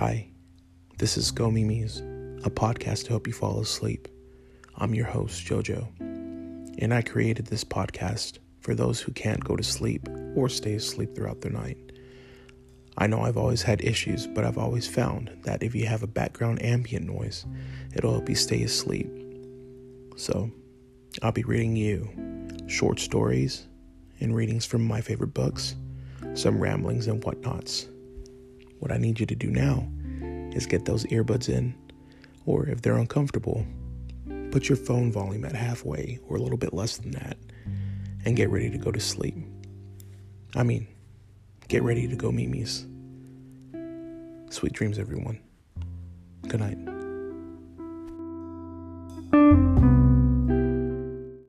Hi, this is Go Mimis, a podcast to help you fall asleep. I'm your host, Jojo, and I created this podcast for those who can't go to sleep or stay asleep throughout their night. I know I've always had issues, but I've always found that if you have a background ambient noise, it'll help you stay asleep. So, I'll be reading you short stories and readings from my favorite books, some ramblings and whatnots. What I need you to do now is get those earbuds in, or if they're uncomfortable, put your phone volume at halfway or a little bit less than that, and get ready to go to sleep. I mean, get ready to go Mimis. Sweet dreams, everyone. Good night.